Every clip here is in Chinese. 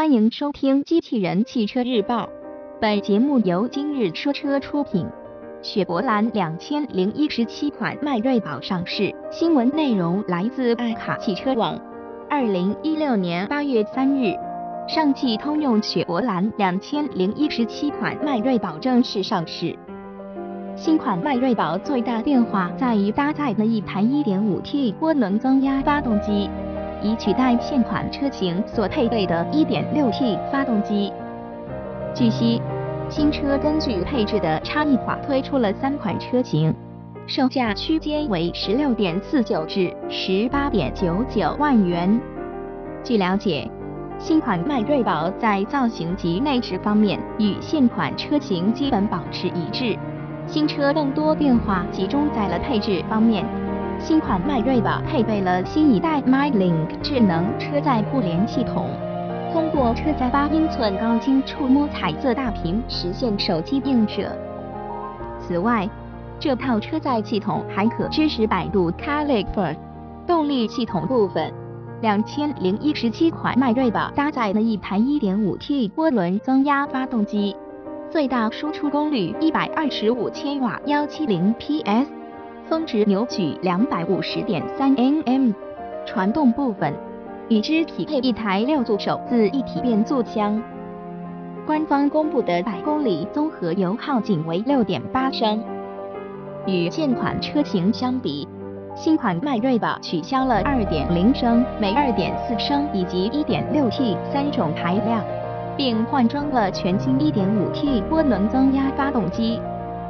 欢迎收听《机器人汽车日报》，本节目由今日说车出品。雪佛兰2017款迈锐宝上市，新闻内容来自爱卡汽车网。2016年8月3日，上汽通用雪佛兰2017款迈锐宝正式上市。新款迈锐宝最大变化在于搭载了一台 1.5T 涡轮增压发动机，以取代现款车型所配备的 1.6T 发动机。据悉，新车根据配置的差异化推出了三款车型，售价区间为 16.49 至 18.99 万元。据了解，新款迈锐宝在造型及内饰方面与现款车型基本保持一致，新车更多变化集中在了配置方面。新款迈锐宝配备了新一代 MyLink 智能车载互联系统，通过车载8英寸高清触摸彩色大屏实现手机映射。此外，这套车载系统还可支持百度 CarLife。 动力系统部分，2017款迈锐宝搭载了一台 1.5T 涡轮增压发动机，最大输出功率125千瓦 170PS，峰值扭矩 250.3 Nm。 传动部分，与之匹配一台6速手自一体变速箱。官方公布的百公里综合油耗仅为 6.8 升。与现款车型相比，新款迈锐宝取消了 2.0 升、每 2.4 升以及 1.6T 3种排量，并换装了全新 1.5T 涡轮增压发动机。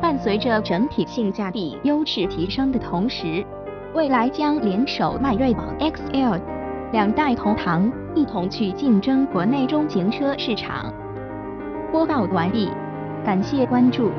伴随着整体性价比优势提升的同时，未来将联手迈锐宝 XL， 两代同堂，一同去竞争国内中型车市场。播报完毕，感谢关注。